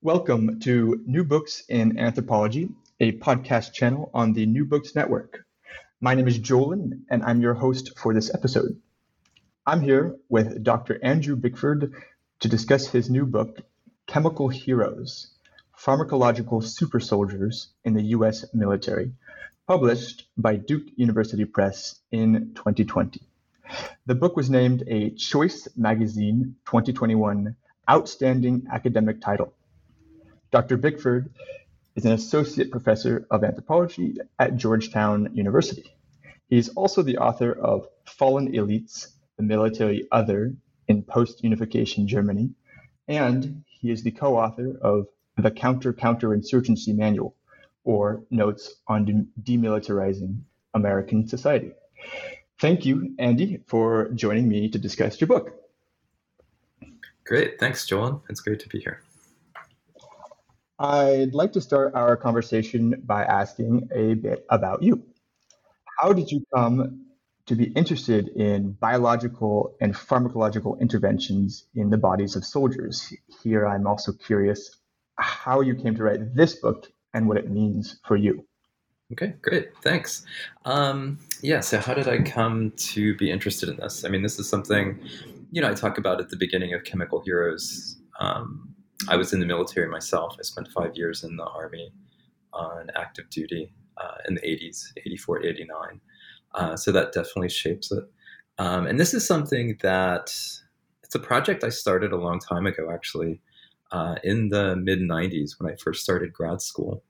Welcome to New Books in Anthropology, a podcast channel on the New Books Network. My name is Jolin, and I'm your host for this episode. I'm here with Dr. Andrew Bickford to discuss his new book, Chemical Heroes, Pharmacological Super Soldiers in the U.S. Military, published by Duke University Press in 2020. The book was named a Choice Magazine 2021 Outstanding Academic Title. Dr. Bickford is an associate professor of anthropology at Georgetown University. He is also the author of Fallen Elites, the Military Other in Post-Unification Germany, and he is the co-author of the Counter-Counterinsurgency Manual, or Notes on Demilitarizing American Society. Thank you, Andy, for joining me to discuss your book. Great. Thanks, Joel. It's great to be here. I'd like to start our conversation by asking a bit about you. How did you come to be interested in biological and pharmacological interventions in the bodies of soldiers? Here, I'm also curious how you came to write this book and what it means for you. Okay, great. Thanks. So how did I come to be interested in this? I mean, this is something, I talk about at the beginning of Chemical Heroes. I was in the military myself. I spent 5 years in the Army on active duty in the 80s, 84, 89. So that definitely shapes it. And this is something that, it's a project I started a long time ago, actually, in the mid-90s when I first started grad school.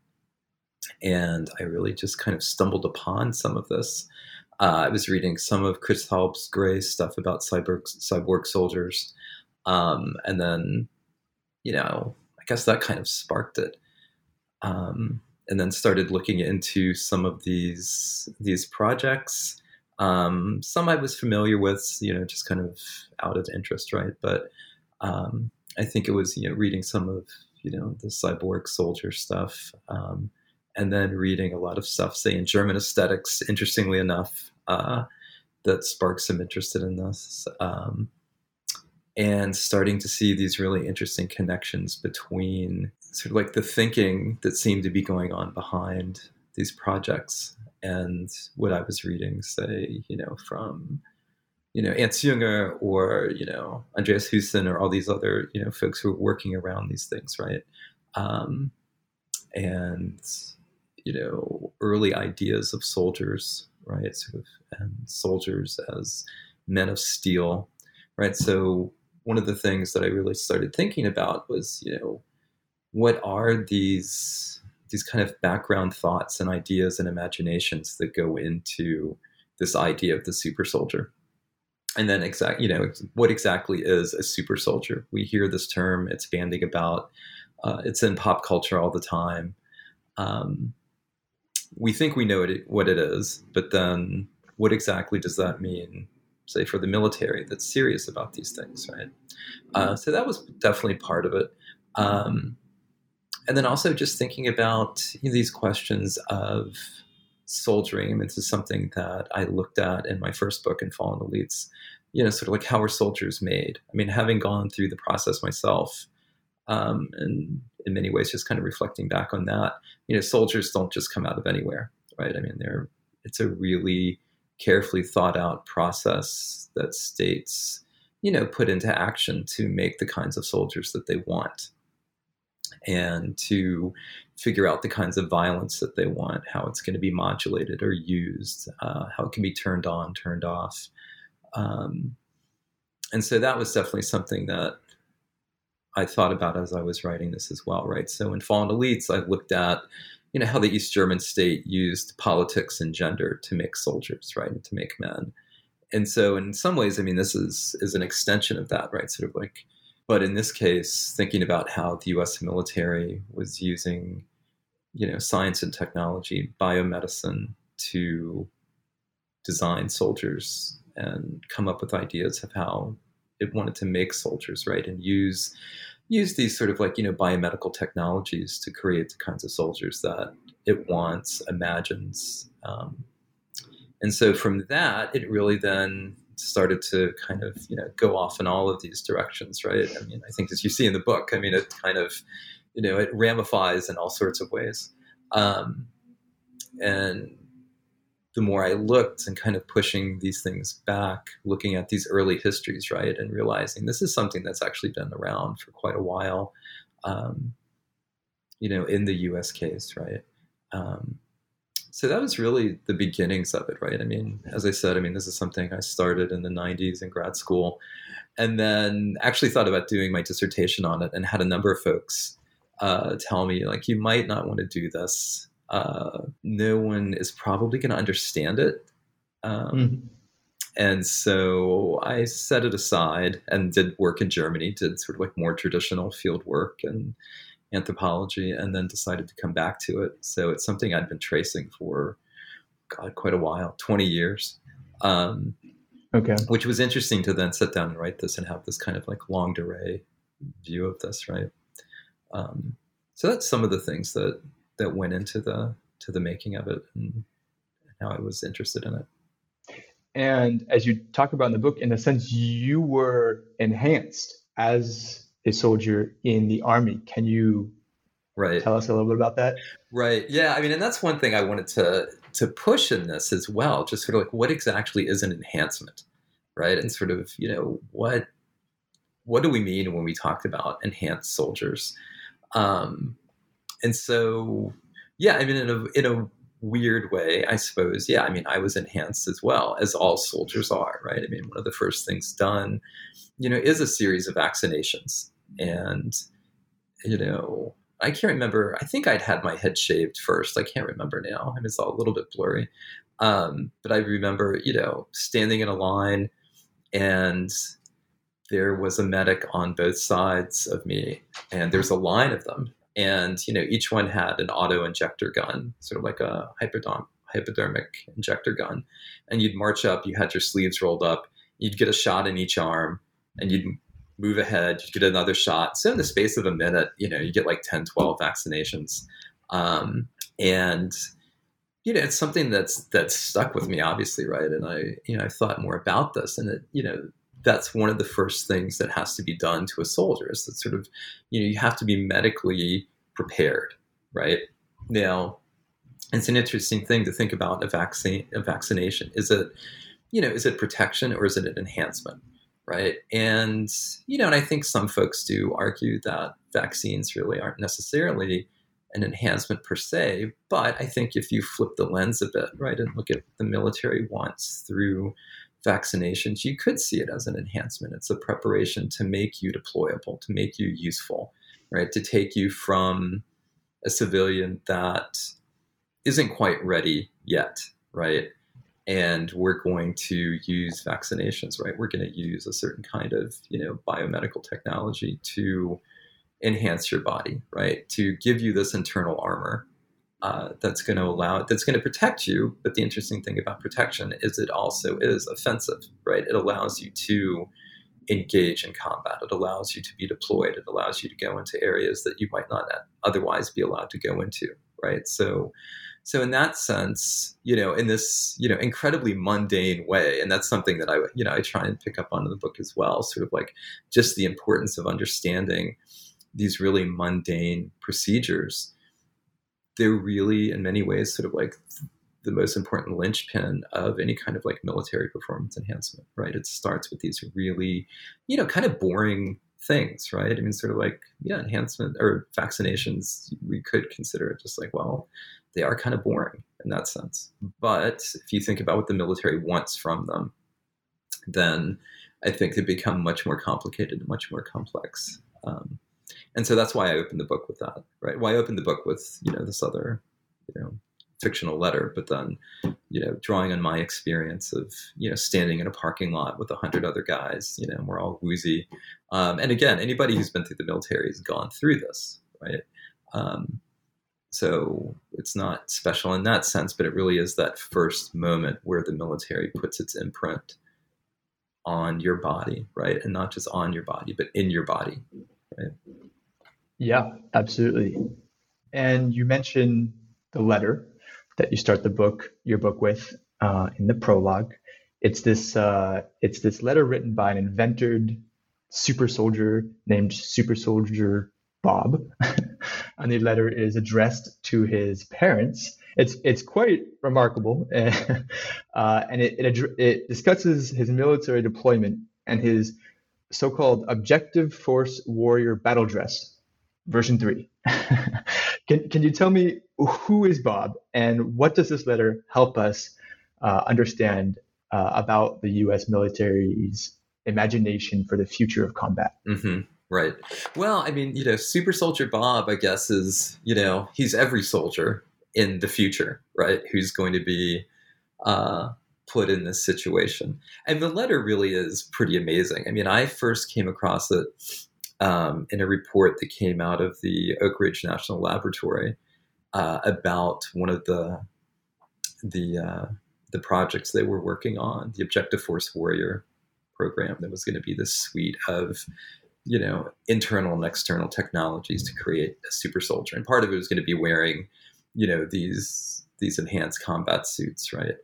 And I really just kind of stumbled upon some of this. I was reading some of Chris Halb's Gray stuff about cyborg soldiers. And then I guess that kind of sparked it. And then started looking into some of these projects. Some I was familiar with, just kind of out of interest, right? But I think it was, reading some of, the cyborg soldier stuff. And then reading a lot of stuff, say, in German aesthetics, interestingly enough, that sparked some interest in this. And starting to see these really interesting connections between sort of like the thinking that seemed to be going on behind these projects and what I was reading, say, from, Ernst Jünger or, Andreas Huyssen or all these other, folks who were working around these things, right? And, early ideas of soldiers, right? Sort of, and soldiers as men of steel, right? So, one of the things that I really started thinking about was, what are these kind of background thoughts and ideas and imaginations that go into this idea of the super soldier? And then what exactly is a super soldier? We hear this term, it's bandied about, it's in pop culture all the time. We think we know what it is, but then what exactly does that mean, say, for the military that's serious about these things, right? So that was definitely part of it. And then also just thinking about these questions of soldiering. This is something that I looked at in my first book in Fallen Elites, sort of like how are soldiers made? I mean, having gone through the process myself, and in many ways just kind of reflecting back on that, soldiers don't just come out of anywhere, right? I mean, it's a really carefully thought out process that states, put into action to make the kinds of soldiers that they want, and to figure out the kinds of violence that they want, how it's going to be modulated or used, how it can be turned on, turned off. And so that was definitely something that I thought about as I was writing this as well, right? So in Fallen Elites, I looked at, you know, how the East German state used politics and gender to make soldiers, right, and to make men. And so in some ways, I mean, this is an extension of that, right? Sort of like, but in this case, thinking about how the U.S. military was using, you know, science and technology, biomedicine to design soldiers and come up with ideas of how it wanted to make soldiers, right? And use these sort of like, you know, biomedical technologies to create the kinds of soldiers that it wants, imagines. And so from that, it really then started to kind of, you know, go off in all of these directions, right? I mean, I think as you see in the book, I mean, it kind of, you know, it ramifies in all sorts of ways. And the more I looked and kind of pushing these things back, looking at these early histories, right, and realizing this is something that's actually been around for quite a while, you know, in the U.S. case, right? So that was really the beginnings of it, right? I mean, as I said, I mean, this is something I started in the 90s in grad school, and then actually thought about doing my dissertation on it, and had a number of folks tell me, like, you might not want to do this. No one is probably going to understand it. And so I set it aside and did work in Germany, did sort of like more traditional field work and anthropology, and then decided to come back to it. So it's something I'd been tracing for, God, quite a while, 20 years. Which was interesting to then sit down and write this and have this kind of like long durée view of this, right? So that's some of the things that went into the making of it and how I was interested in it. And as you talk about in the book, in a sense, you were enhanced as a soldier in the Army. Can you tell us a little bit about that? Right. Yeah. I mean, and that's one thing I wanted to push in this as well, just sort of like what exactly is an enhancement, right? And sort of, you know, what do we mean when we talked about enhanced soldiers? And so, yeah, I mean, in a weird way, I suppose, yeah, I mean, I was enhanced as well, as all soldiers are, right? I mean, one of the first things done, you know, is a series of vaccinations. And, you know, I can't remember, I think I'd had my head shaved first. I can't remember now. I mean, it's all a little bit blurry. But I remember, you know, standing in a line, and there was a medic on both sides of me, and there's a line of them. And, you know, each one had an auto injector gun, sort of like a hypodermic injector gun. And you'd march up, you had your sleeves rolled up, you'd get a shot in each arm, and you'd move ahead, you'd get another shot. So in the space of a minute, you know, you get like 10, 12 vaccinations. And, you know, it's something that's stuck with me, obviously, right? And I, you know, I've thought more about this, and it, you know, that's one of the first things that has to be done to a soldier, is that sort of, you know, you have to be medically prepared, right? Now, it's an interesting thing to think about a vaccination. Is it, you know, is it protection or is it an enhancement, right? And, you know, and I think some folks do argue that vaccines really aren't necessarily an enhancement per se, but I think if you flip the lens a bit, right, and look at what the military wants through vaccinations, you could see it as an enhancement. It's a preparation to make you deployable, to make you useful, right? To take you from a civilian that isn't quite ready yet, right? And we're going to use vaccinations, right? We're going to use a certain kind of, you know, biomedical technology to enhance your body, right? To give you this internal armor. That's going to allow it, that's going to protect you. But the interesting thing about protection is it also is offensive, right? It allows you to engage in combat. It allows you to be deployed. It allows you to go into areas that you might not otherwise be allowed to go into, right? So in that sense, you know, in this, you know, incredibly mundane way, and that's something that I, you know, I try and pick up on in the book as well, sort of like just the importance of understanding these really mundane procedures. They're really, in many ways, sort of like the most important linchpin of any kind of like military performance enhancement, right? It starts with these really, you know, kind of boring things, right? I mean, sort of like, yeah, enhancement or vaccinations, we could consider it just like, well, they are kind of boring in that sense. But if you think about what the military wants from them, then I think they become much more complicated and much more complex. And so that's why I opened the book with that, right? Why I opened the book with, you know, this other, you know, fictional letter, but then, you know, drawing on my experience of, you know, standing in a parking lot with 100 other guys, you know, and we're all woozy. And again, anybody who's been through the military has gone through this, right? So it's not special in that sense, but it really is that first moment where the military puts its imprint on your body, right? And not just on your body, but in your body, right? Yeah, absolutely. And you mentioned the letter that you start the book, your book with, in the prologue. It's this letter written by an invented super soldier named Super Soldier Bob. And the letter is addressed to his parents. It's quite remarkable. And it discusses his military deployment and his so-called Objective Force Warrior Battle Dress, version 3. Can you tell me who is Bob and what does this letter help us understand about the U.S. military's imagination for the future of combat? Mm-hmm. Right. Well, I mean, you know, Super Soldier Bob, I guess, is, you know, he's every soldier in the future, right, who's going to be put in this situation. And the letter really is pretty amazing. I mean, I first came across it in a report that came out of the Oak Ridge National Laboratory about one of the projects they were working on, the Objective Force Warrior program that was going to be this suite of, you know, internal and external technologies to create a super soldier. And part of it was going to be wearing, you know, these enhanced combat suits, right?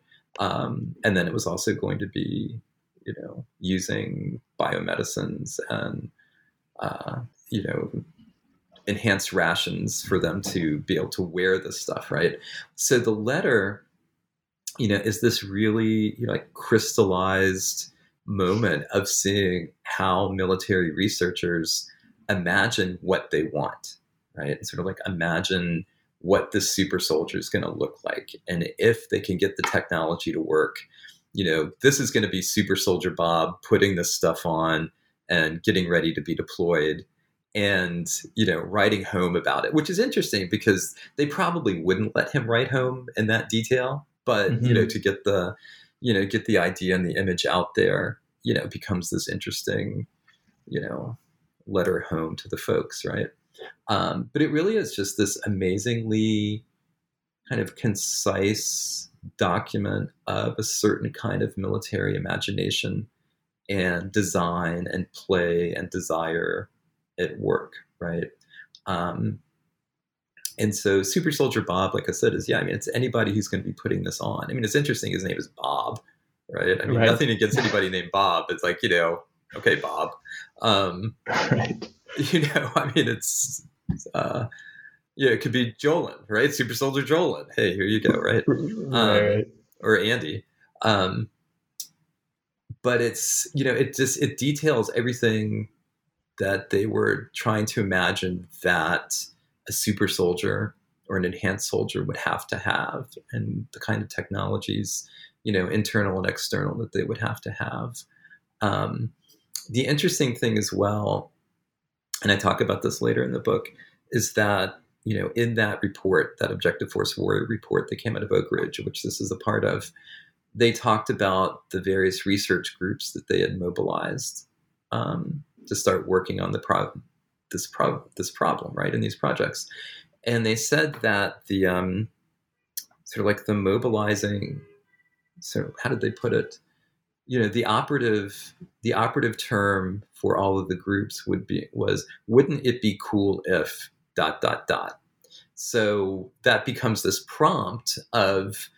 And then it was also going to be, you know, using biomedicines and, you know, enhanced rations for them to be able to wear this stuff, right? So the letter, you know, is this really, you know, like crystallized moment of seeing how military researchers imagine what they want, right? And sort of like imagine what the super soldier is going to look like. And if they can get the technology to work, you know, this is going to be Super Soldier Bob putting this stuff on and getting ready to be deployed and, you know, writing home about it, which is interesting because they probably wouldn't let him write home in that detail. But, mm-hmm. you know, to get the, you know, get the idea and the image out there, you know, becomes this interesting, you know, letter home to the folks, right? But it really is just this amazingly kind of concise document of a certain kind of military imagination and design and play and desire at work, right? And so Super Soldier Bob, like I said, is, yeah, I mean, it's anybody who's going to be putting this on. I mean, it's interesting. His name is Bob, right? I mean, right. Nothing against anybody named Bob. It's like, you know, okay, Bob. Right. You know, I mean, it's, yeah, it could be Jolin, right? Super Soldier Jolin. Hey, here you go, right? Right. Or Andy. But it's, you know, it just, it details everything that they were trying to imagine that a super soldier or an enhanced soldier would have to have, and the kind of technologies, you know, internal and external, that they would have to have. The interesting thing as well, and I talk about this later in the book, is that, you know, in that report, that Objective Force Warrior report that came out of Oak Ridge, which this is a part of, they talked about the various research groups that they had mobilized to start working on the this problem, right, in these projects. And they said that the sort of like the mobilizing, so how did they put it, you know, the operative term for all of the groups was wouldn't it be cool if ... So that becomes this prompt of,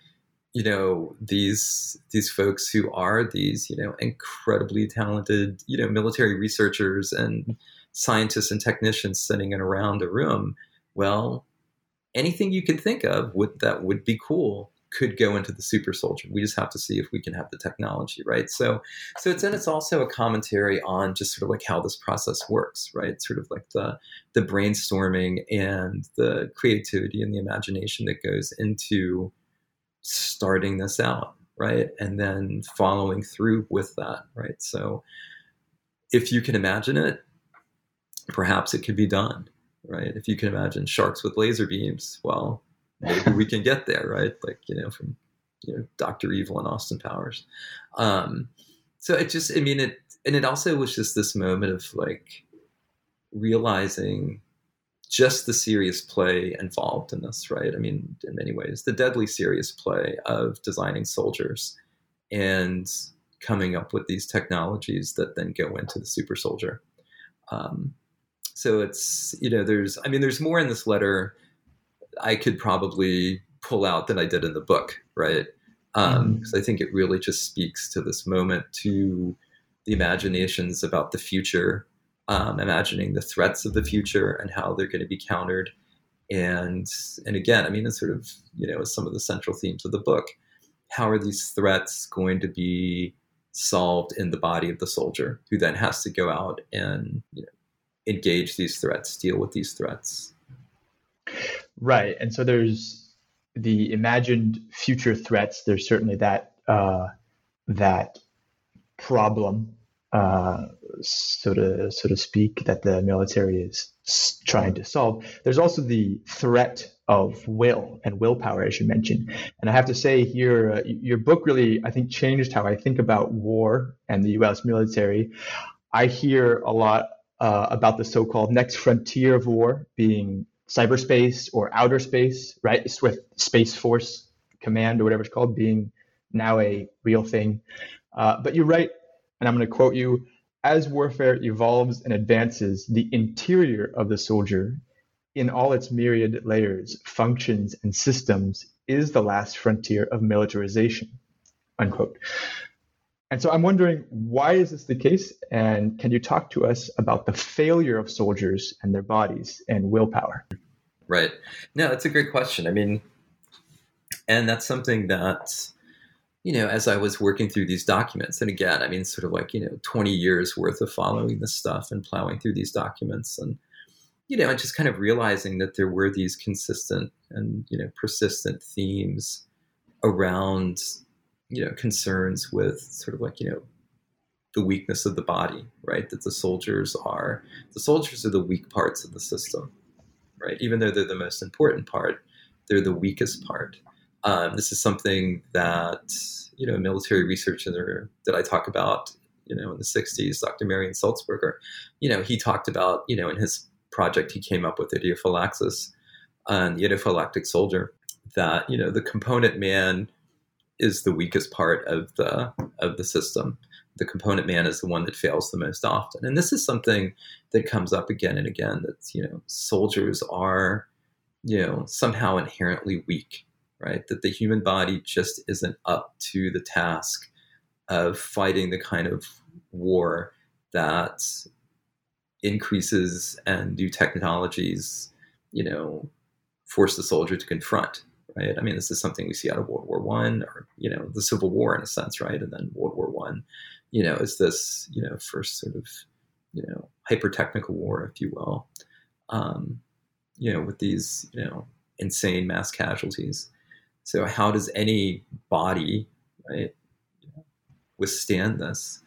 you know, these folks who are these, you know, incredibly talented, you know, military researchers and scientists and technicians sitting in around a room. Well, anything you can think of, that would be cool could go into the super soldier. We just have to see if we can have the technology, right? So it's also a commentary on just sort of like how this process works, right? Sort of like the brainstorming and the creativity and the imagination that goes into starting this out, right? And then following through with that, right? So if you can imagine it, perhaps it could be done, right? If you can imagine sharks with laser beams, well, maybe we can get there, right? Like, from, Dr. Evil and Austin Powers. So it just, it also was just this moment of like realizing just the serious play involved in this, right? In many ways, the deadly serious play of designing soldiers and coming up with these technologies that then go into the super soldier. So it's, there's more in this letter I could probably pull out than I did in the book, right? Because I think it really just speaks to this moment, to the imaginations about the future, imagining the threats of the future and how they're going to be countered. And again, it's sort of, some of the central themes of the book. How are these threats going to be solved in the body of the soldier, who then has to go out and engage these threats, deal with these threats? Right. And so there's the imagined future threats. There's certainly that problem, so to speak, that the military is trying to solve. There's also the threat of will and willpower, as you mentioned. And I have to say here, your book really, I think, changed how I think about war and the U.S. military. I hear a lot about the so-called next frontier of war being cyberspace or outer space, right? It's with Space Force Command or whatever it's called being now a real thing. But you write, and I'm going to quote you, "As warfare evolves and advances, the interior of the soldier in all its myriad layers, functions, and systems is the last frontier of militarization," unquote. And so I'm wondering, why is this the case? And can you talk to us about the failure of soldiers and their bodies and willpower? Right. No, that's a great question. And that's something that, as I was working through these documents, and again, 20 years worth of following this stuff and plowing through these documents and, just kind of realizing that there were these consistent and, persistent themes around concerns with sort of like, the weakness of the body, right? That the soldiers are the weak parts of the system, right? Even though they're the most important part, they're the weakest part. This is something that, military researcher that I talk about, in the 60s, Dr. Marion Sulzberger, he talked about, in his project, he came up with idiophylaxis and the idiophylactic soldier, that, the component man is the weakest part of the system. The component man is the one that fails the most often. And this is something that comes up again and again, that, soldiers are, somehow inherently weak, right? That the human body just isn't up to the task of fighting the kind of war that increases and new technologies, force the soldier to confront. Right. This is something we see out of World War One, or the Civil War in a sense, right? And then World War One, is this first sort of hyper-technical war, if you will, with these insane mass casualties. So how does any body, right, withstand this?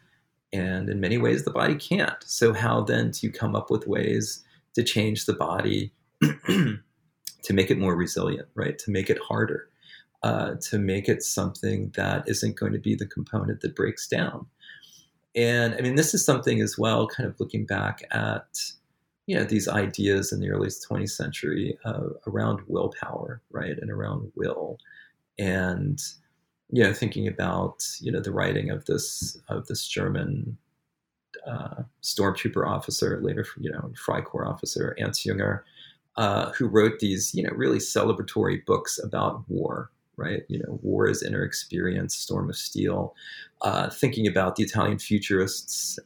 And in many ways, the body can't. So how then to come up with ways to change the body? To make it more resilient, right? To make it harder, to make it something that isn't going to be the component that breaks down. And this is something as well, kind of looking back at, these ideas in the early 20th century around willpower, right? And around will, and, thinking about, the writing of this German stormtrooper officer, later, Freikorps officer, Ernst Jünger, who wrote these, really celebratory books about war, right? War is Inner Experience, Storm of Steel, thinking about the Italian futurists,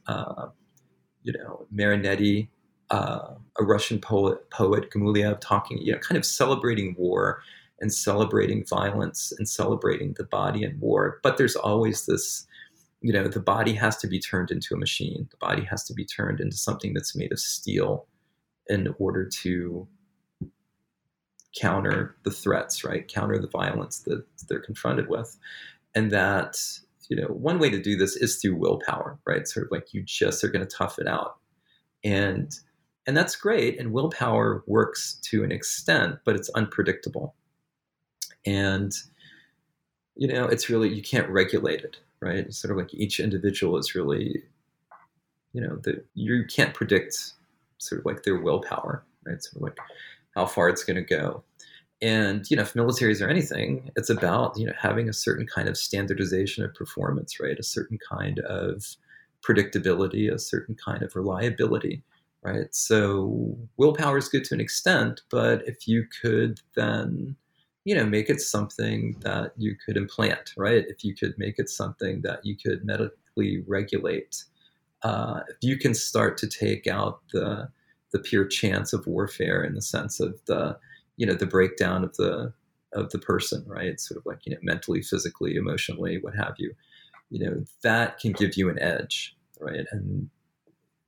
Marinetti, a Russian poet, Gamuliev, talking, kind of celebrating war and celebrating violence and celebrating the body in war. But there's always this, you know, the body has to be turned into a machine. The body has to be turned into something that's made of steel in order to counter the threats, right? Counter the violence that they're confronted with. And that, you know, one way to do this is through willpower, right? Sort of like you just are going to tough it out. And that's great. And willpower works to an extent, but it's unpredictable. And, you know, it's really, you can't regulate it, right? It's sort of like each individual is really, you know, you can't predict sort of like their willpower, right? Sort of like how far it's going to go. And, you know, if militaries are anything, it's about, you know, having a certain kind of standardization of performance, right? A certain kind of predictability, a certain kind of reliability, right? So willpower is good to an extent, but if you could then, you know, make it something that you could implant, right? If you could make it something that you could medically regulate, if you can start to take out the pure chance of warfare in the sense of the, you know, the breakdown of the person, right? Sort of like, you know, mentally, physically, emotionally, what have you, you know, that can give you an edge, right? And,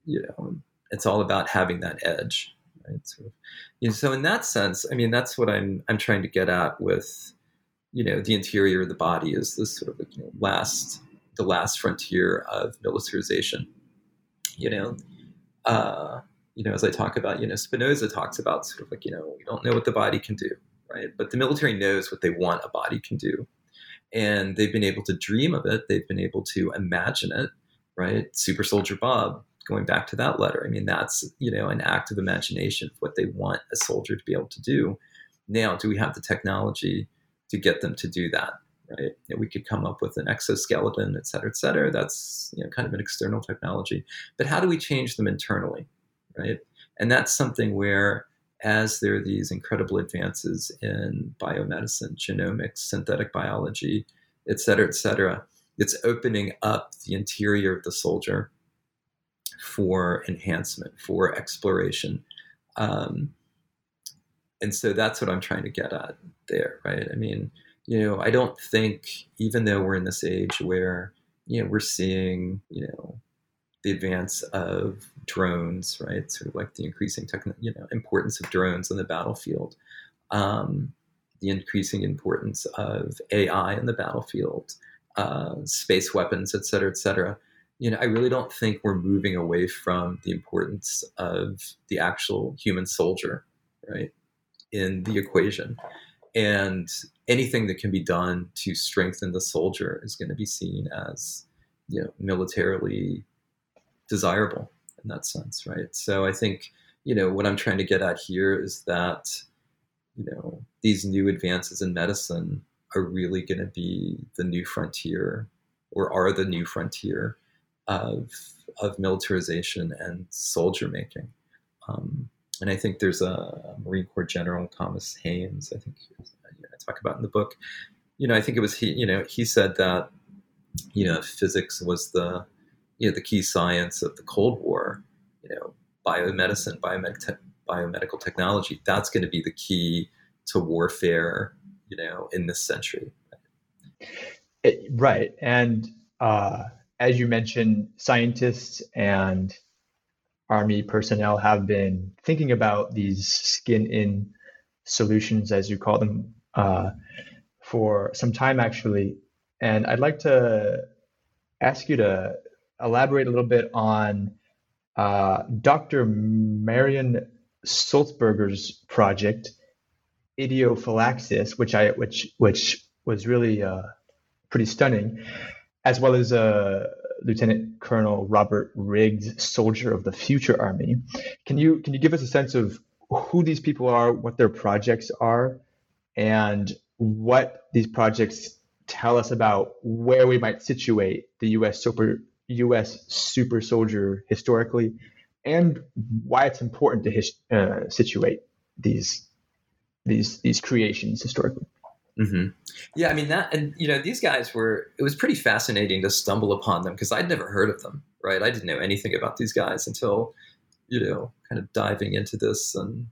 you know, it's all about having that edge. Right? Sort of, you know, so in that sense, I mean, that's what I'm trying to get at with, you know, the interior of the body is this sort of, you know, the last frontier of militarization. You know, as I talk about, you know, Spinoza talks about sort of like, you know, we don't know what the body can do, right? But the military knows what they want a body can do, and they've been able to dream of it. They've been able to imagine it, right? Super Soldier Bob. Going back to that letter, I mean, that's, you know, an act of imagination of what they want a soldier to be able to do. Now, do we have the technology to get them to do that, right? You know, we could come up with an exoskeleton, et cetera, that's, you know, kind of an external technology. But how do we change them internally, right? And that's something where, as there are these incredible advances in biomedicine, genomics, synthetic biology, et cetera, it's opening up the interior of the soldier for enhancement, for exploration. And so that's what I'm trying to get at there, right? I mean, you know, I don't think, even though we're in this age where, you know, we're seeing, you know, the advance of drones, right? Sort of like the increasing you know, importance of drones on the battlefield, the increasing importance of AI on the battlefield, space weapons, et cetera, you know, I really don't think we're moving away from the importance of the actual human soldier, right, in the equation. And anything that can be done to strengthen the soldier is going to be seen as, you know, militarily desirable in that sense, right? So I think, you know, what I'm trying to get at here is that, you know, these new advances in medicine are really going to be the new frontier, or are the new frontier of militarization and soldier making. And I think there's a Marine Corps general, Thomas Haynes, I think I talk about in the book, you know, I think it was he, you know, he said that, you know, physics was the, you know, the key science of the Cold War, you know, biomedicine, biomedical technology, that's going to be the key to warfare, you know, in this century. Right. And, as you mentioned, scientists and Army personnel have been thinking about these skin-in solutions, as you call them, for some time, actually. And I'd like to ask you to elaborate a little bit on Dr. Marion Sulzberger's project, Idiophylaxis, which was really pretty stunning, as well as Lieutenant Colonel Robert Riggs, Soldier of the Future Army. Can you give us a sense of who these people are, what their projects are, and what these projects tell us about where we might situate the U.S. super soldier historically, and why it's important to situate these creations historically? Mm-hmm. Yeah, I mean that, and you know, these guys were. It was pretty fascinating to stumble upon them because I'd never heard of them, right? I didn't know anything about these guys until, you know, kind of diving into this, and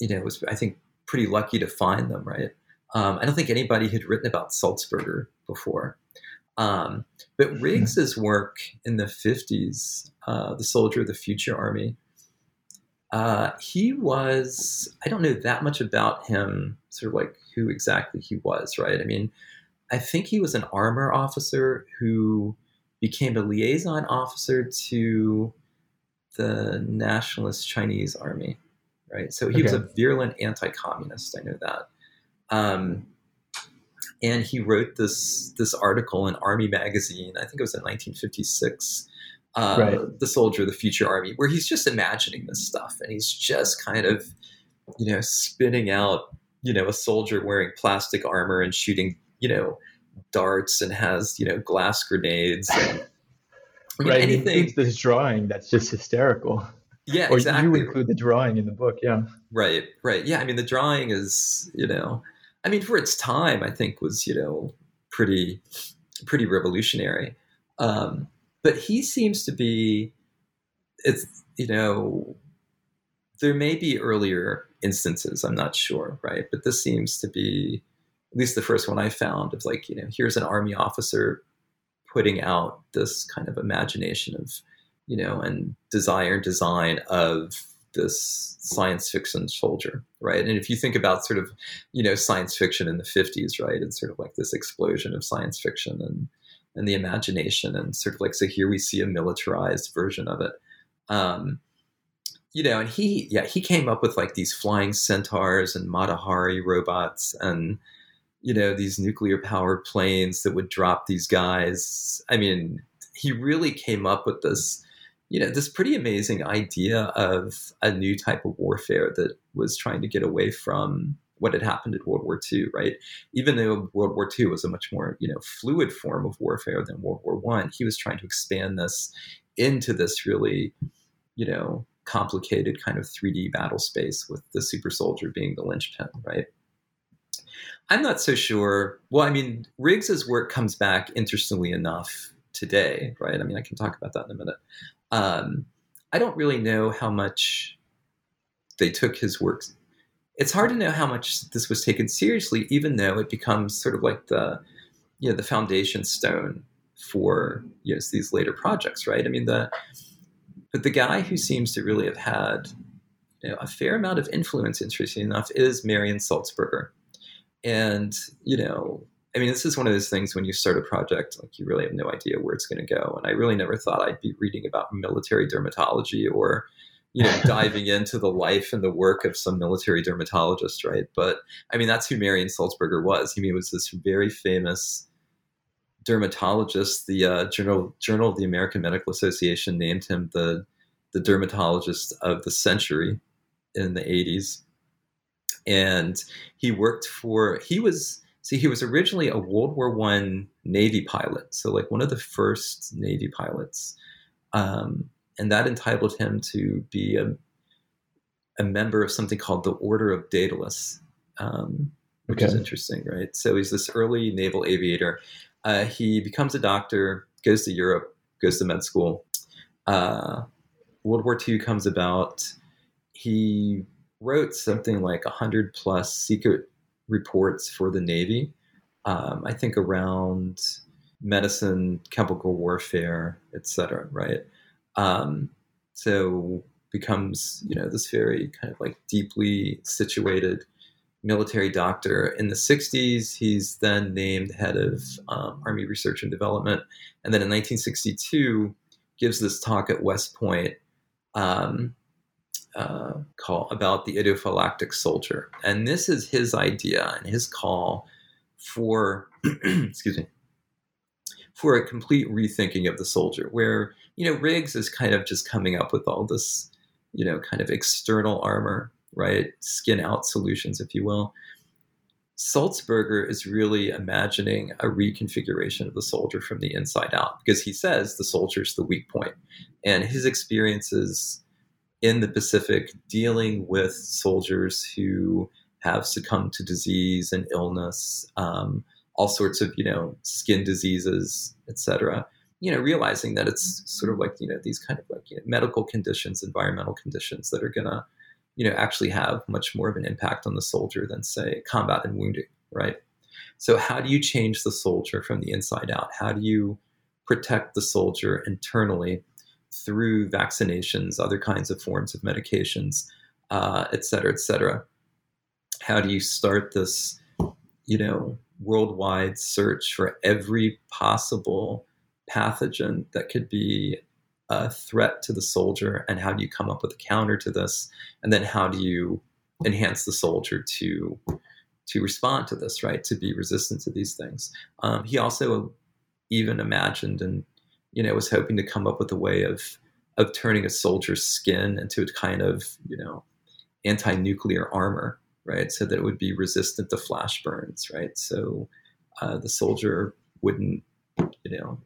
you know, was I think pretty lucky to find them, right? I don't think anybody had written about Sulzberger before. But Riggs's work in the 50s, The Soldier of the Future Army, he was, I don't know that much about him, sort of like who exactly he was, right? I mean, I think he was an armor officer who became a liaison officer to the Nationalist Chinese Army, right? So he was a virulent anti-communist, I know that. And he wrote this article in Army Magazine, I think it was in 1956, The Soldier of the Future Army, where he's just imagining this stuff. And he's just kind of, spinning out, a soldier wearing plastic armor and shooting, darts and has, glass grenades. And, anything. It's this drawing that's just hysterical. Yeah, or exactly. You include the drawing in the book, yeah. Right. Yeah, I mean, the drawing is, for its time, I think was, pretty revolutionary. But he seems to be, there may be earlier instances, I'm not sure, right? But this seems to be at least the first one I found of like, here's an army officer putting out this kind of imagination of, and desire and design of this science fiction soldier, right? And if you think about sort of, science fiction in the 50s, right? It's sort of like this explosion of science fiction and the imagination and sort of like, so here we see a militarized version of it. And he came up with like these flying centaurs and Mata Hari robots and, these nuclear powered planes that would drop these guys. I mean, he really came up with this, this pretty amazing idea of a new type of warfare that was trying to get away from what had happened in World War II, right? Even though World War II was a much more, fluid form of warfare than World War I, he was trying to expand this into this really, complicated kind of 3D battle space with the super soldier being the linchpin, right? I'm not so sure. Well, I mean, Riggs's work comes back, interestingly enough, today, right? I mean, I can talk about that in a minute. I don't really know how much they took his works. It's hard to know how much this was taken seriously, even though it becomes sort of like the, the foundation stone for these later projects, right? I mean, but the guy who seems to really have had a fair amount of influence, interesting enough, is Marion Sulzberger, and I mean, this is one of those things when you start a project, like you really have no idea where it's going to go. And I really never thought I'd be reading about military dermatology or, diving into the life and the work of some military dermatologist, right? But I mean, that's who Marion Sulzberger was. He was this very famous dermatologist. The Journal of the American Medical Association named him the dermatologist of the century in the 80s. And he was originally a World War I Navy pilot, so like one of the first Navy pilots, and that entitled him to be a member of something called the Order of Daedalus, which is interesting, right? So he's this early naval aviator. He becomes a doctor, goes to Europe, goes to med school. World War II comes about. He wrote something like 100 plus secret reports for the Navy, I think around medicine, chemical warfare, etc. Right? So becomes, this very kind of like deeply situated military doctor. In the 60s, he's then named head of Army Research and Development. And then in 1962, gives this talk at West Point, call about the idiophylactic soldier. And this is his idea and his call for, for a complete rethinking of the soldier, where, Riggs is kind of just coming up with all this, kind of external armor, right? Skin out solutions, if you will. Sulzberger is really imagining a reconfiguration of the soldier from the inside out, because he says the soldier's the weak point. And his experiences in the Pacific, dealing with soldiers who have succumbed to disease and illness, all sorts of, skin diseases, etc. Realizing that it's sort of like, these kind of like medical conditions, environmental conditions that are going to, actually have much more of an impact on the soldier than, say, combat and wounding, right? So how do you change the soldier from the inside out? How do you protect the soldier internally through vaccinations, other kinds of forms of medications, et cetera, et cetera? How do you start this, you know, worldwide search for every possible pathogen that could be a threat to the soldier, and how do you come up with a counter to this? And then how do you enhance the soldier to respond to this, right? To be resistant to these things. He also even imagined and, you know, was hoping to come up with a way of turning a soldier's skin into a kind of, you know, anti-nuclear armor, right? So that it would be resistant to flash burns, right? So the soldier wouldn't, you know,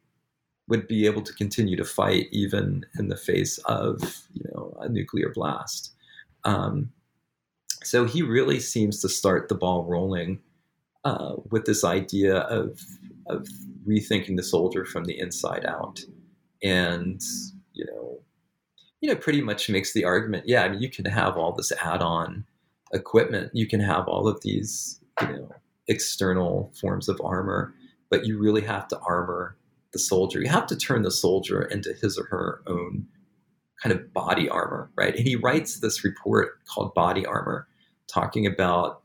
would be able to continue to fight even in the face of, you know, a nuclear blast. So he really seems to start the ball rolling with this idea of rethinking the soldier from the inside out, and you know, pretty much makes the argument. Yeah, I mean, you can have all this add-on equipment, you can have all of these, you know, external forms of armor, but you really have to armor the soldier. You have to turn the soldier into his or her own kind of body armor, right? And he writes this report called Body Armor, talking about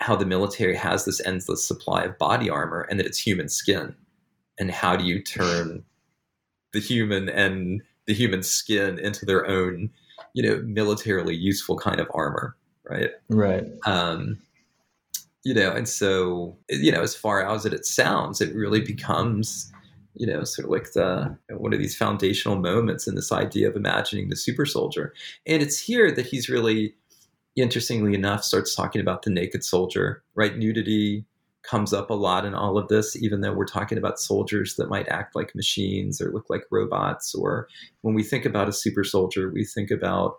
how the military has this endless supply of body armor and that it's human skin. And how do you turn the human and the human skin into their own, you know, militarily useful kind of armor, right? Right. You know, and so, you know, as far out as it sounds, it really becomes, you know, sort of like the, one of these foundational moments in this idea of imagining the super soldier. And it's here that he's really, interestingly enough, starts talking about the naked soldier, right? Nudity comes up a lot in all of this, even though we're talking about soldiers that might act like machines or look like robots. Or when we think about a super soldier, we think about,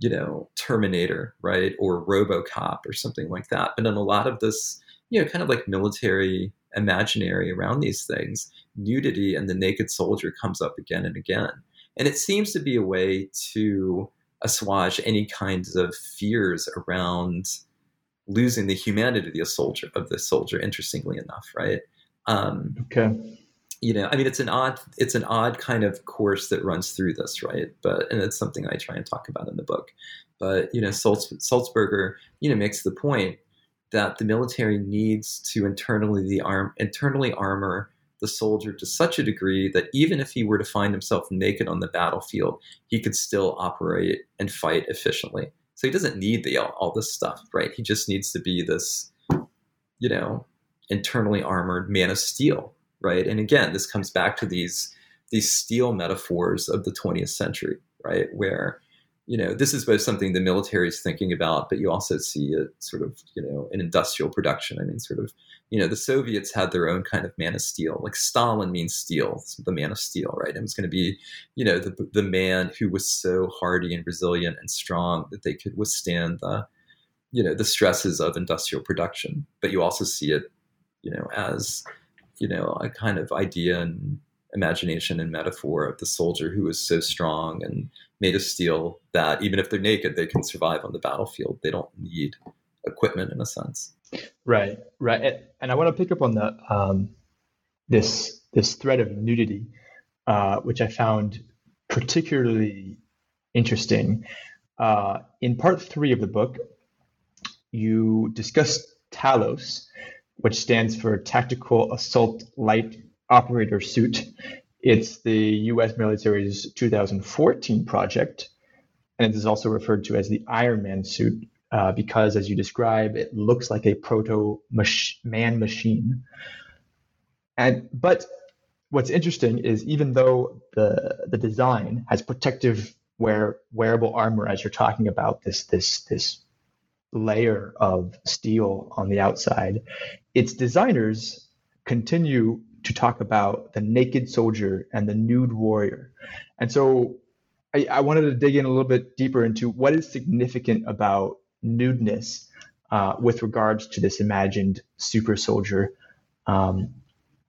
you know, Terminator, right? Or RoboCop or something like that. But in a lot of this, you know, kind of like military imaginary around these things, nudity and the naked soldier comes up again and again. And it seems to be a way to assuage any kinds of fears around losing the humanity of the soldier, interestingly enough, right? Okay. You know, I mean, it's an odd kind of course that runs through this, right? But, and it's something I try and talk about in the book. But, you know, Sulzberger, you know, makes the point that the military needs to internally armor the soldier to such a degree that even if he were to find himself naked on the battlefield, he could still operate and fight efficiently. So he doesn't need all this stuff, right? He just needs to be this, you know, internally armored man of steel, right? And again, this comes back to these steel metaphors of the 20th century, right? Where, you know, this is both something the military is thinking about, but you also see it sort of, you know, in industrial production. I mean, sort of, you know, the Soviets had their own kind of man of steel. Like Stalin means steel, the man of steel, right? And it's going to be, you know, the man who was so hardy and resilient and strong that they could withstand the, you know, the stresses of industrial production. But you also see it, you know, as, you know, a kind of idea and imagination and metaphor of the soldier who is so strong and made of steel that even if they're naked, they can survive on the battlefield. They don't need equipment in a sense. Right, right. And I want to pick up on the this thread of nudity, which I found particularly interesting. In part 3 of the book, you discussed TALOS, which stands for Tactical Assault Light Operator Suit. It's the U.S. military's 2014 project, and it is also referred to as the Iron Man suit because, as you describe, it looks like a proto-man machine. But what's interesting is even though the design has protective wearable armor, as you're talking about, this layer of steel on the outside, its designers continue to talk about the naked soldier and the nude warrior. And so I wanted to dig in a little bit deeper into what is significant about nudeness with regards to this imagined super soldier.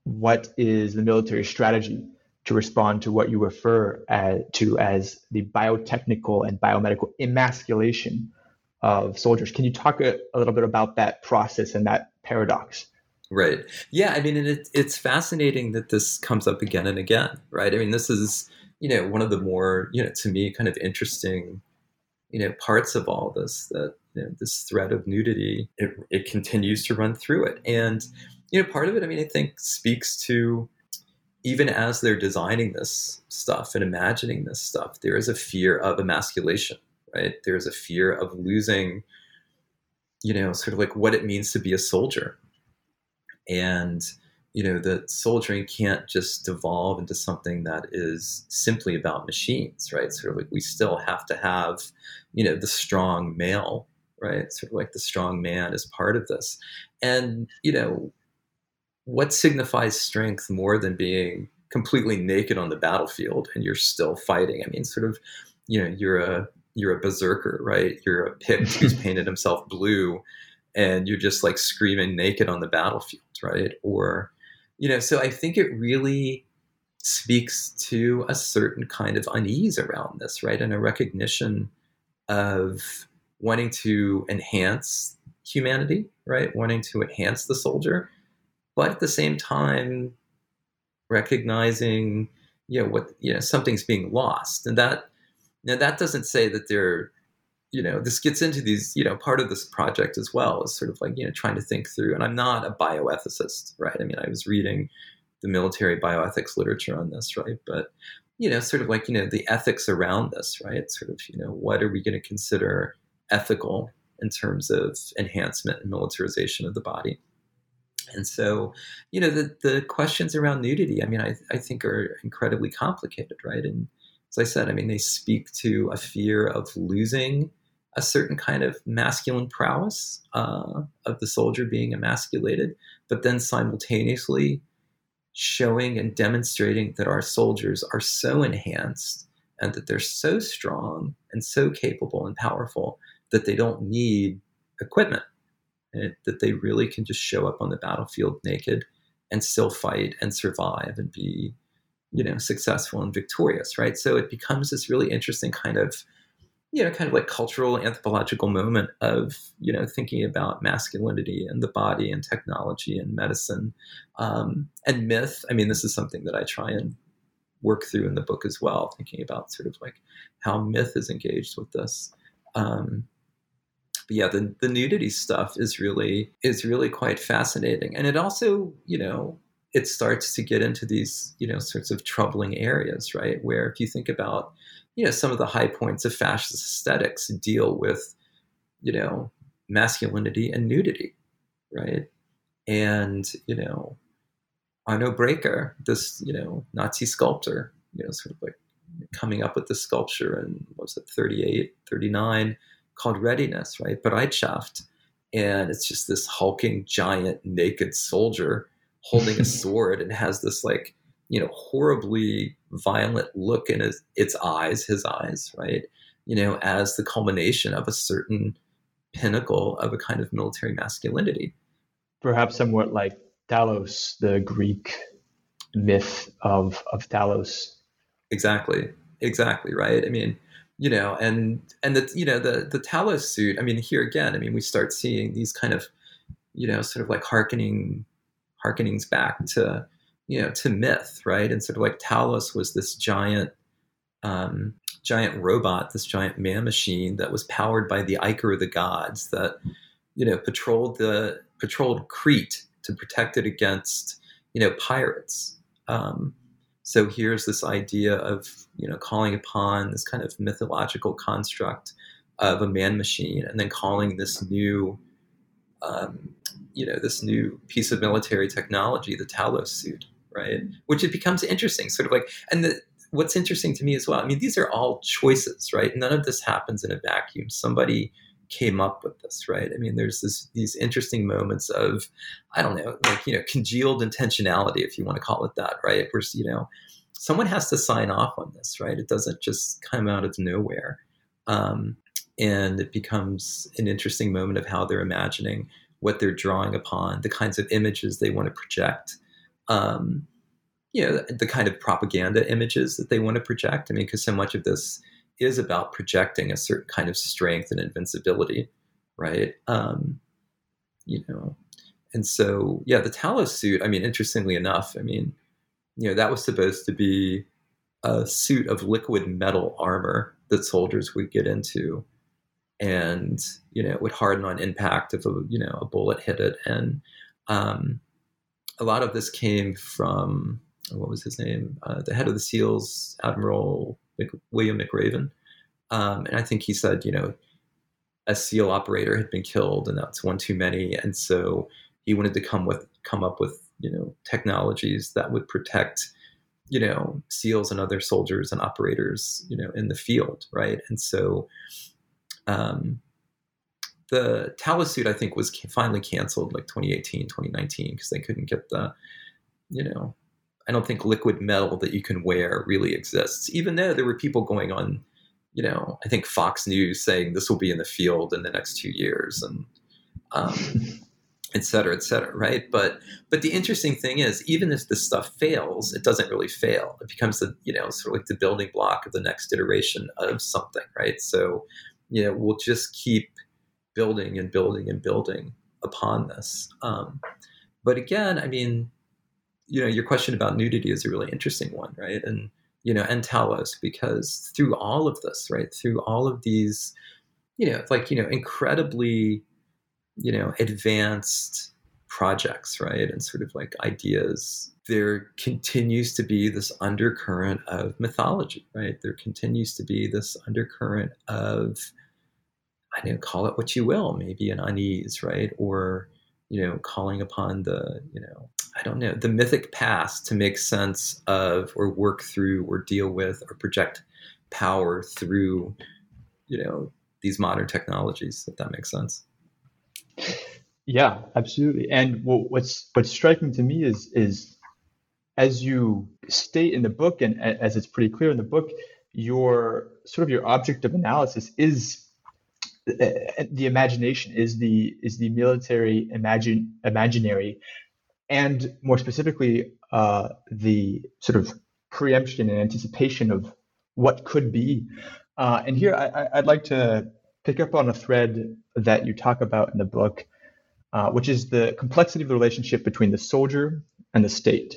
What is the military strategy to respond to what you refer to as the biotechnical and biomedical emasculation of soldiers? Can you talk a little bit about that process and that paradox. Right. Yeah. I mean, and it's fascinating that this comes up again and again, right? I mean, this is, one of the more, to me, kind of interesting, parts of all this, that this thread of nudity, it continues to run through it. And, part of it, I mean, I think speaks to, even as they're designing this stuff and imagining this stuff, there is a fear of emasculation, right? There is a fear of losing, sort of like what it means to be a soldier. And, that soldiering can't just devolve into something that is simply about machines, right? Sort of like we still have to have, the strong male, right? Sort of like the strong man is part of this. And, what signifies strength more than being completely naked on the battlefield and you're still fighting? I mean, sort of, you're a berserker, right? You're a Pict who's painted himself blue, and you're just like screaming naked on the battlefield, right? Or, so I think it really speaks to a certain kind of unease around this, right? And a recognition of wanting to enhance humanity, right? Wanting to enhance the soldier, but at the same time recognizing, something's being lost. And that, that doesn't say that they're, this gets into these, part of this project as well is sort of like, trying to think through, and I'm not a bioethicist, right? I mean, I was reading the military bioethics literature on this, right? But, sort of like, the ethics around this, right? Sort of, what are we going to consider ethical in terms of enhancement and militarization of the body? And so, the questions around nudity, I mean, I think are incredibly complicated, right? And as I said, I mean, they speak to a fear of losing a certain kind of masculine prowess, of the soldier being emasculated, but then simultaneously showing and demonstrating that our soldiers are so enhanced and that they're so strong and so capable and powerful that they don't need equipment, right? That they really can just show up on the battlefield naked and still fight and survive and be, successful and victorious, right? So it becomes this really interesting kind of, kind of like cultural anthropological moment of, thinking about masculinity and the body and technology and medicine, and myth. I mean, this is something that I try and work through in the book as well, thinking about sort of like how myth is engaged with this. But yeah, the nudity stuff is really quite fascinating. And it also, it starts to get into these, sorts of troubling areas, right? Where if you think about, some of the high points of fascist aesthetics deal with, masculinity and nudity, right? And, Arno Breker, this, Nazi sculptor, sort of like coming up with the sculpture in, what was it, 38, 39, called Readiness, right? Bereitschaft. And it's just this hulking, giant, naked soldier holding a sword, and has this like, horribly violent look in his eyes, right? As the culmination of a certain pinnacle of a kind of military masculinity. Perhaps somewhat like Talos, the Greek myth of Talos. Exactly, right? I mean, and the, the Talos suit, I mean, here again, I mean, we start seeing these kind of, sort of like harkenings back to, to myth, right? And sort of like Talos was this giant robot, this giant man machine that was powered by the Ichor of the gods that, patrolled Crete to protect it against, pirates. So here's this idea of, calling upon this kind of mythological construct of a man machine, and then calling this new, this new piece of military technology, the Talos suit, right? Which it becomes interesting, sort of like, and what's interesting to me as well, I mean, these are all choices, right? None of this happens in a vacuum. Somebody came up with this, right? I mean, there's these interesting moments of, I don't know, like, congealed intentionality, if you want to call it that, right? Where, someone has to sign off on this, right? It doesn't just come out of nowhere. And it becomes an interesting moment of how they're imagining what they're drawing upon, the kinds of images they want to project, the kind of propaganda images that they want to project. I mean, because so much of this is about projecting a certain kind of strength and invincibility, right? And so, yeah, the Talos suit, I mean, interestingly enough, I mean, you know, that was supposed to be a suit of liquid metal armor that soldiers would get into. And, you know, it would harden on impact if, a bullet hit it. And a lot of this came from, what was his name? The head of the SEALs, Admiral William McRaven. And I think he said, you know, a SEAL operator had been killed and that's one too many. And so he wanted to come up with, you know, technologies that would protect, you know, SEALs and other soldiers and operators, you know, in the field. Right. And so, the Talos suit, I think, was finally canceled like 2018, 2019, because they couldn't get the, you know, I don't think liquid metal that you can wear really exists, even though there were people going on, you know, I think Fox News saying this will be in the field in the next 2 years and et cetera, right? But the interesting thing is, even if this stuff fails, it doesn't really fail. It becomes the, you know, sort of like the building block of the next iteration of something, right? So, you know, we'll just keep building and building and building upon this. But again, I mean, you know, your question about nudity is a really interesting one, right? And, you know, and Talos, because through all of this, right, through all of these, you know, like, you know, incredibly, you know, advanced projects, right, and sort of like ideas, there continues to be this undercurrent of mythology, right? There continues to be this undercurrent of, I don't know, call it what you will, maybe an unease, right? Or, you know, calling upon the, you know, I don't know, the mythic past to make sense of or work through or deal with or project power through, you know, these modern technologies, if that makes sense. Yeah, absolutely. And what's striking to me is as you state in the book, and as it's pretty clear in the book, your sort of your object of analysis is the imagination, is the military imaginary, and more specifically, the sort of preemption and anticipation of what could be. And here I'd like to pick up on a thread that you talk about in the book, which is the complexity of the relationship between the soldier and the state.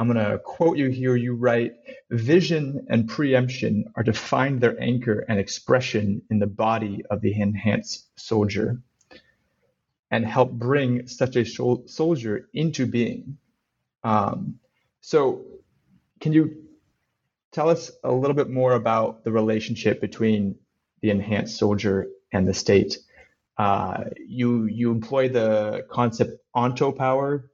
I'm going to quote you here. You write, "Vision and preemption are to find their anchor and expression in the body of the enhanced soldier and help bring such a soldier into being." So can you tell us a little bit more about the relationship between the enhanced soldier and the state? You employ the concept Onto Power,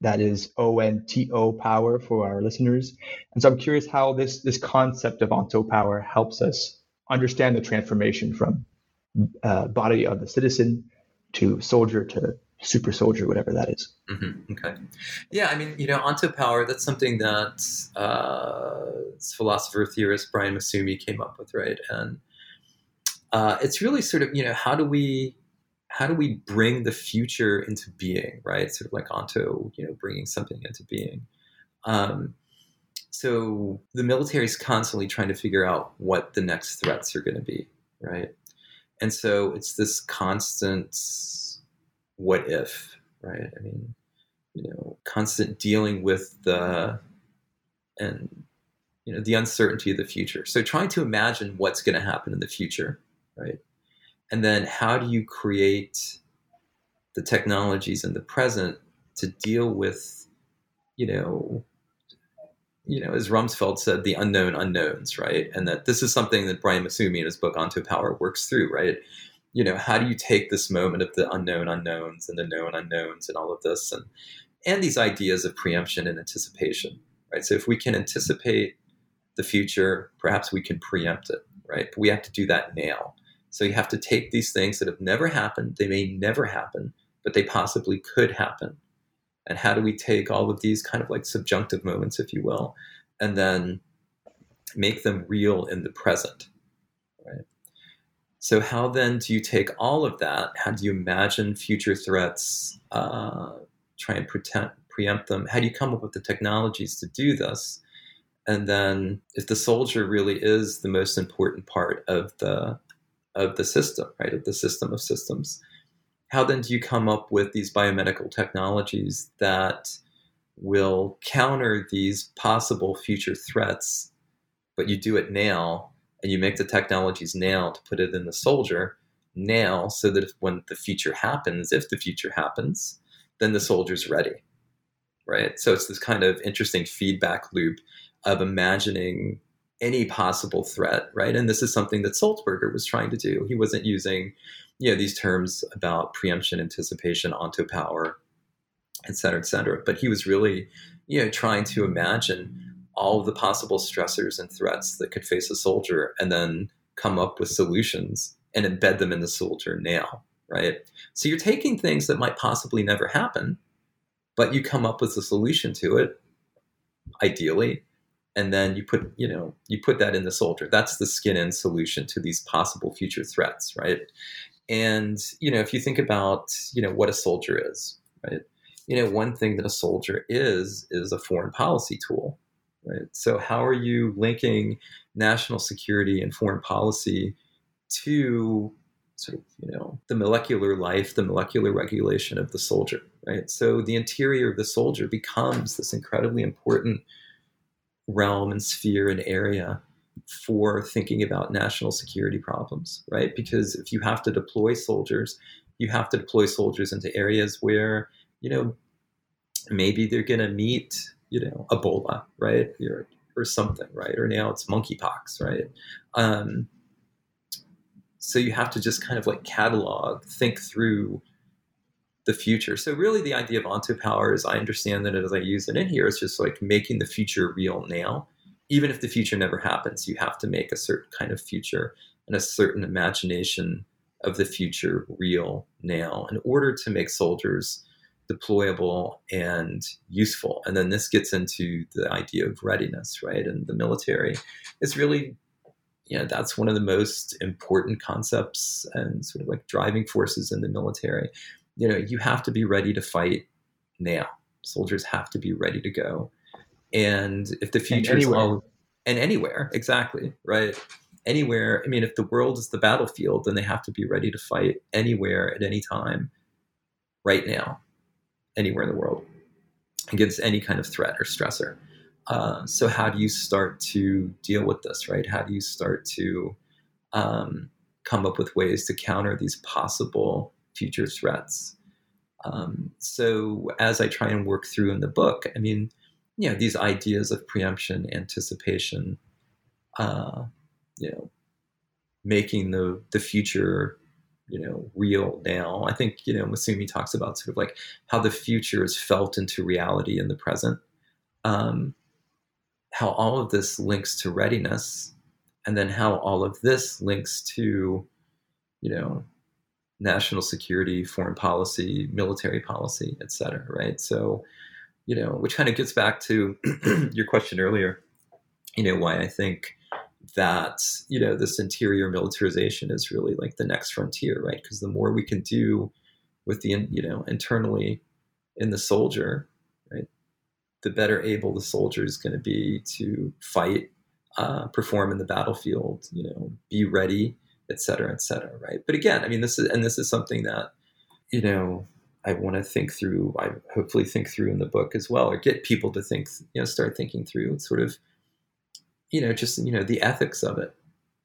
that is Onto power for our listeners. And so I'm curious how this concept of Onto Power helps us understand the transformation from body of the citizen to soldier to super soldier, whatever that is. Mm-hmm. Okay. Yeah, I mean, you know, Onto Power, that's something that philosopher theorist Brian Massumi came up with, right? And it's really sort of, you know, how do we bring the future into being, right? Sort of like onto, you know, bringing something into being. So the military is constantly trying to figure out what the next threats are going to be, right? And so it's this constant what if, right? I mean, you know, constant dealing with the uncertainty of the future. So trying to imagine what's going to happen in the future, right? And then how do you create the technologies in the present to deal with, you know, as Rumsfeld said, the unknown unknowns, right? And that this is something that Brian Massumi in his book Onto Power works through, right? You know, how do you take this moment of the unknown unknowns and the known unknowns and all of this and these ideas of preemption and anticipation, right? So if we can anticipate the future, perhaps we can preempt it, right? But we have to do that now. So you have to take these things that have never happened. They may never happen, but they possibly could happen. And how do we take all of these kind of like subjunctive moments, if you will, and then make them real in the present, right? So how then do you take all of that? How do you imagine future threats, try and preempt them? How do you come up with the technologies to do this? And then if the soldier really is the most important part of the system, right, of the system of systems, how then do you come up with these biomedical technologies that will counter these possible future threats, but you do it now, and you make the technologies now to put it in the soldier now, so that if, when the future happens, if the future happens, then the soldier's ready, right? So it's this kind of interesting feedback loop of imagining any possible threat, right? And this is something that Sulzberger was trying to do. He wasn't using, you know, these terms about preemption, anticipation, onto power, et cetera, but he was really, you know, trying to imagine all of the possible stressors and threats that could face a soldier and then come up with solutions and embed them in the soldier now, right? So you're taking things that might possibly never happen, but you come up with a solution to it, ideally, and then you put, you know, you put that in the soldier. That's the skin-in solution to these possible future threats, right? And, you know, if you think about, you know, what a soldier is, right? You know, one thing that a soldier is a foreign policy tool, right? So how are you linking national security and foreign policy to sort of, you know, the molecular life, the molecular regulation of the soldier, right? So the interior of the soldier becomes this incredibly important realm and sphere and area for thinking about national security problems, right? Because if you have to deploy soldiers, you have to deploy soldiers into areas where, you know, maybe they're going to meet, you know, Ebola, right? Or something, right? Or now it's monkeypox, right? So you have to just kind of like catalog, think through the future. So really the idea of onto power, as I understand that as I use it in here, is just like making the future real now. Even if the future never happens, you have to make a certain kind of future and a certain imagination of the future real now in order to make soldiers deployable and useful. And then this gets into the idea of readiness, right? And the military is really, you know, that's one of the most important concepts and sort of like driving forces in the military. You know, you have to be ready to fight now. Soldiers have to be ready to go. And if the future is all, and anywhere, exactly, right? Anywhere. I mean, if the world is the battlefield, then they have to be ready to fight anywhere at any time, right now, anywhere in the world, against any kind of threat or stressor. So how do you start to deal with this, right? How do you start to come up with ways to counter these possible future threats? So as I try and work through in the book, I mean, you know, these ideas of preemption, anticipation, you know, making the future, you know, real now. I think, you know, Massumi talks about sort of like how the future is felt into reality in the present, how all of this links to readiness, and then how all of this links to, you know, national security, foreign policy, military policy, et cetera, right? So, you know, which kind of gets back to your question earlier, you know, why I think that, you know, this interior militarization is really like the next frontier, right? Because the more we can do with the, you know, internally in the soldier, right, the better able the soldier is going to be to fight, perform in the battlefield, you know, be ready, et cetera, right? But again, I mean, this is something that, you know, I want to think through, I hopefully think through in the book as well, or get people to think, you know, start thinking through sort of, you know, just, you know, the ethics of it,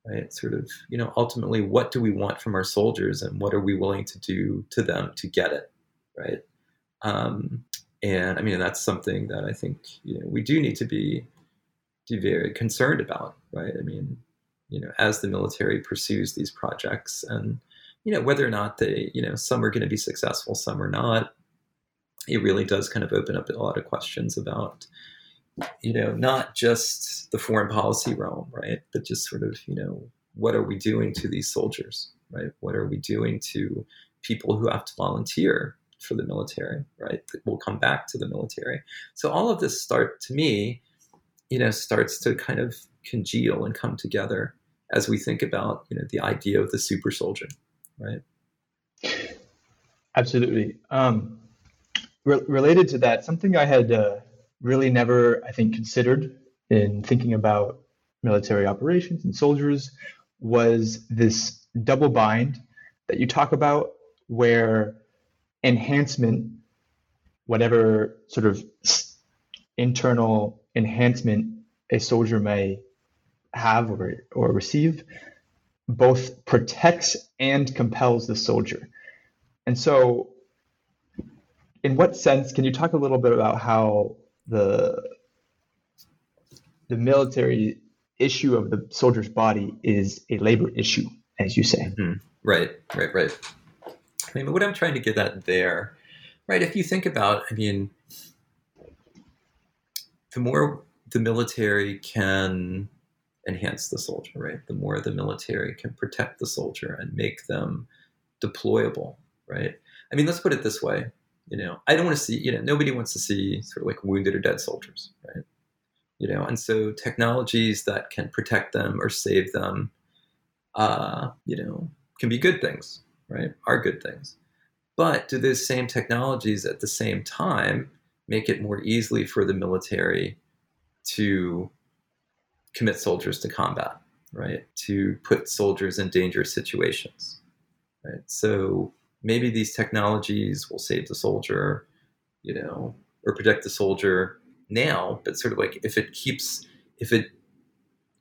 right? Sort of, you know, ultimately, what do we want from our soldiers and what are we willing to do to them to get it, right? And I mean, that's something that I think, you know, we do need to be very concerned about, right? I mean, you know, as the military pursues these projects and, you know, whether or not they, you know, some are going to be successful, some are not, it really does kind of open up a lot of questions about, you know, not just the foreign policy realm, right? But just sort of, you know, what are we doing to these soldiers, right? What are we doing to people who have to volunteer for the military, right? That will come back to the military. So all of this to me, you know, starts to kind of congeal and come together as we think about, you know, the idea of the super soldier, right? Absolutely. Related to that, something I had, really never, I think, considered in thinking about military operations and soldiers was this double bind that you talk about where enhancement, whatever sort of internal enhancement a soldier may have or receive, both protects and compels the soldier. And so in what sense, can you talk a little bit about how the military issue of the soldier's body is a labor issue, as you say? Mm-hmm. Right. I mean, what I'm trying to get at there, right, if you think about, I mean, the more the military can enhance the soldier, right, the more the military can protect the soldier and make them deployable, right? I mean, let's put it this way. You know, I don't want to see, you know, nobody wants to see sort of like wounded or dead soldiers, right? You know, and so technologies that can protect them or save them, you know, can be good things, right? Are good things. But do those same technologies at the same time make it more easily for the military to commit soldiers to combat, right? To put soldiers in dangerous situations, right? So maybe these technologies will save the soldier, you know, or protect the soldier now, but sort of like if it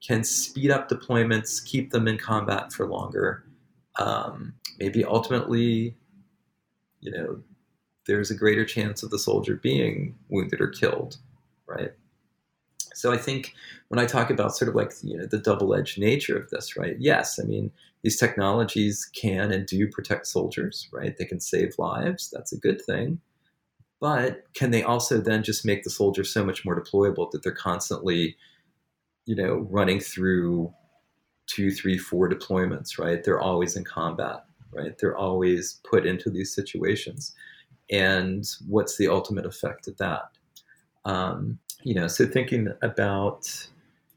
can speed up deployments, keep them in combat for longer, maybe ultimately, you know, there's a greater chance of the soldier being wounded or killed, right? So I think when I talk about sort of like, you know, the double-edged nature of this, right? Yes, I mean, these technologies can and do protect soldiers, right? They can save lives. That's a good thing. But can they also then just make the soldier so much more deployable that they're constantly, you know, running through 2, 3, 4 deployments, right? They're always in combat, right? They're always put into these situations. And what's the ultimate effect of that? You know, so thinking about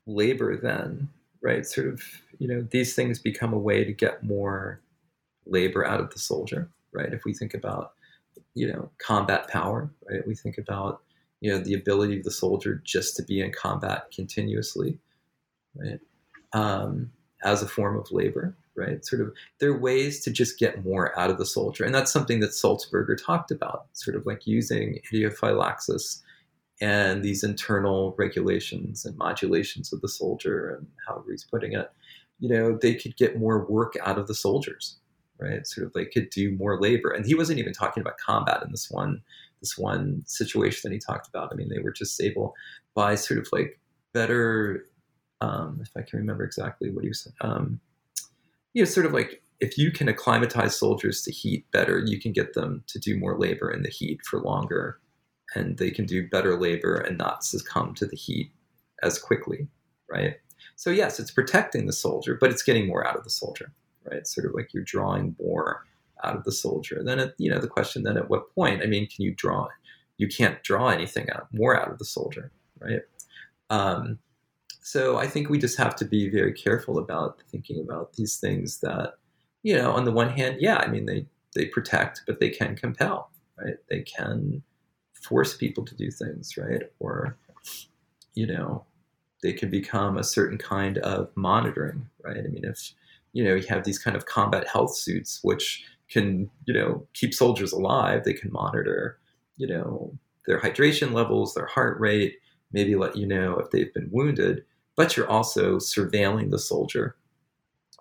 labor then, right, sort of, you know, these things become a way to get more labor out of the soldier, right? If we think about, you know, combat power, right? We think about, you know, the ability of the soldier just to be in combat continuously, right? As a form of labor, right? Sort of, there are ways to just get more out of the soldier. And that's something that Sulzberger talked about, sort of like using idiophylaxis and these internal regulations and modulations of the soldier, and however he's putting it, you know, they could get more work out of the soldiers, right? Sort of they could do more labor. And he wasn't even talking about combat in this one situation that he talked about. I mean, they were just able by sort of like better, if I can remember exactly what he was saying, you know, sort of like if you can acclimatize soldiers to heat better, you can get them to do more labor in the heat for longer, and they can do better labor and not succumb to the heat as quickly, right? So yes, it's protecting the soldier, but it's getting more out of the soldier, right? Sort of like you're drawing more out of the soldier. And then, you know, the question then at what point, I mean, you can't draw anything more out of the soldier, right? So I think we just have to be very careful about thinking about these things that, you know, on the one hand, yeah, I mean, they protect, but they can compel, right? They can force people to do things, right? Or, you know, they can become a certain kind of monitoring, right? I mean, if, you know, you have these kind of combat health suits, which can, you know, keep soldiers alive, they can monitor, you know, their hydration levels, their heart rate, maybe let you know if they've been wounded, but you're also surveilling the soldier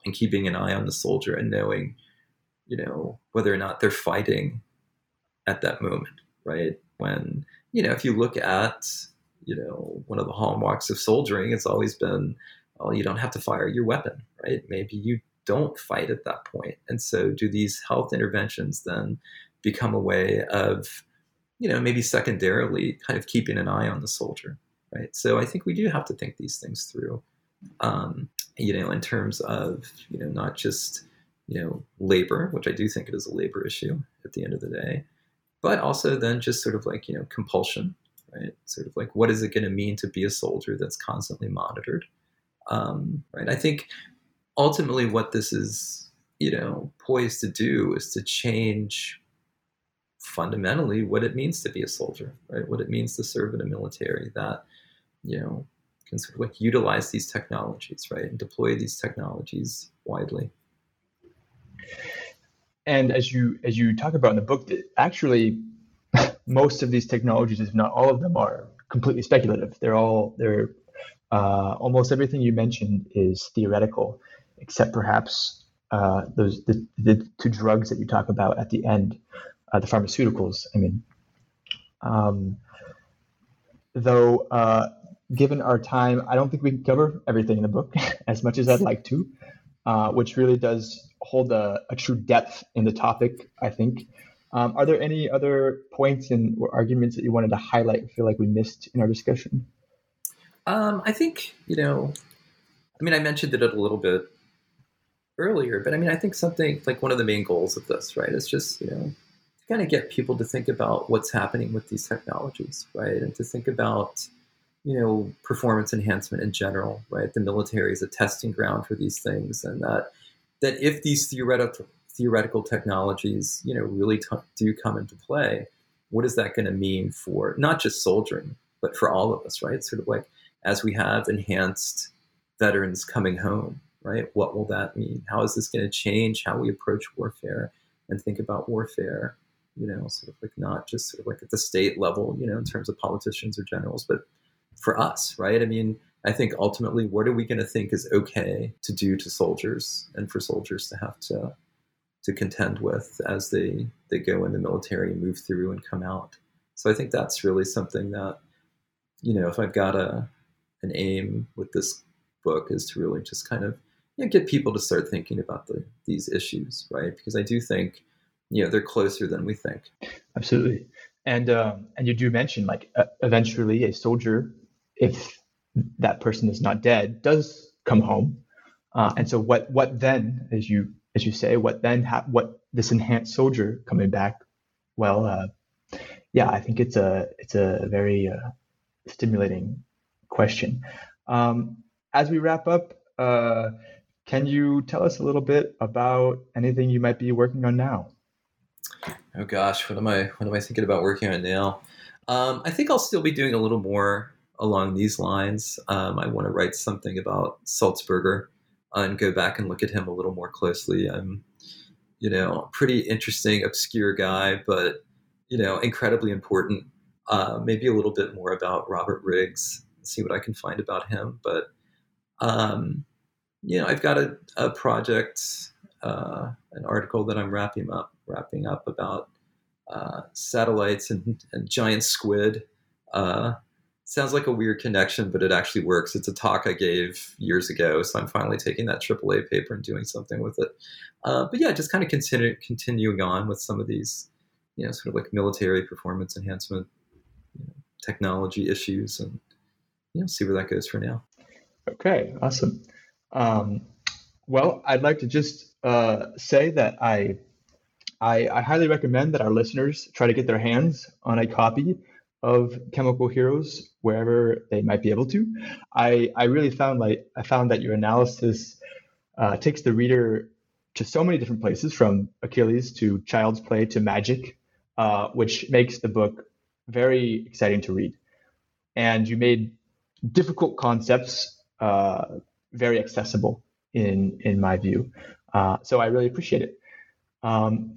and keeping an eye on the soldier and knowing, you know, whether or not they're fighting at that moment, right? When, you know, if you look at, you know, one of the hallmarks of soldiering, it's always been, oh, you don't have to fire your weapon, right? Maybe you don't fight at that point. And so do these health interventions then become a way of, you know, maybe secondarily kind of keeping an eye on the soldier, right? So I think we do have to think these things through, you know, in terms of, you know, not just, you know, labor, which I do think it is a labor issue at the end of the day, but also then just sort of like, you know, compulsion, right? Sort of like, what is it going to mean to be a soldier that's constantly monitored, right? I think ultimately what this is, you know, poised to do is to change fundamentally what it means to be a soldier, right? What it means to serve in a military that, you know, can sort of like utilize these technologies, right? And deploy these technologies widely. And as you talk about in the book, that actually most of these technologies, if not all of them, are completely speculative. Almost everything you mentioned is theoretical, except perhaps the two drugs that you talk about at the end, the pharmaceuticals. I mean, though given our time, I don't think we can cover everything in the book as much as I'd like to, which really does hold a true depth in the topic, I think. Are there any other points or arguments that you wanted to highlight and feel like we missed in our discussion? I think, I mentioned it a little bit earlier, but I think something like one of the main goals of this, right, is just, to kind of get people to think about what's happening with these technologies, right, and to think about, performance enhancement in general, right? The military is a testing ground for these things, and that if these theoretical technologies, really do come into play, what is that going to mean for not just soldiering, but for all of us, right? Sort of like as we have enhanced veterans coming home, right? What will that mean? How is this going to change how we approach warfare and think about warfare, sort of like not just sort of like at the state level, in terms of politicians or generals, but for us, right? I think ultimately, what are we going to think is okay to do to soldiers and for soldiers to have to contend with as they go in the military, move through and come out. So I think that's really something that, if I've got an aim with this book, is to really just kind of get people to start thinking about these issues, right? Because I do think, they're closer than we think. Absolutely. And you do mention like eventually a soldier, if that person is not dead, does come home. And so what then, as you say, what this enhanced soldier coming back? Well, I think it's a very stimulating question. As we wrap up, can you tell us a little bit about anything you might be working on now? Oh gosh, what am I thinking about working on now? I think I'll still be doing a little more along these lines. I want to write something about Sulzberger and go back and look at him a little more closely. I'm, pretty interesting, obscure guy, but, incredibly important. Maybe a little bit more about Robert Riggs, see what I can find about him. But, I've got a project, an article that I'm wrapping up about satellites and giant squid. Sounds like a weird connection, but it actually works. It's a talk I gave years ago, so I'm finally taking that AAA paper and doing something with it. Just kind of continuing on with some of these, sort of like military performance enhancement technology issues, and see where that goes for now. Okay, awesome. Well, I'd like to just say that I highly recommend that our listeners try to get their hands on a copy of Chemical Heroes wherever they might be able to. I found that your analysis takes the reader to so many different places, from Achilles to child's play to magic, which makes the book very exciting to read. And you made difficult concepts very accessible in my view. So I really appreciate it.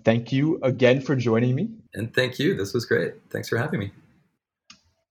Thank you again for joining me. And thank you. This was great. Thanks for having me.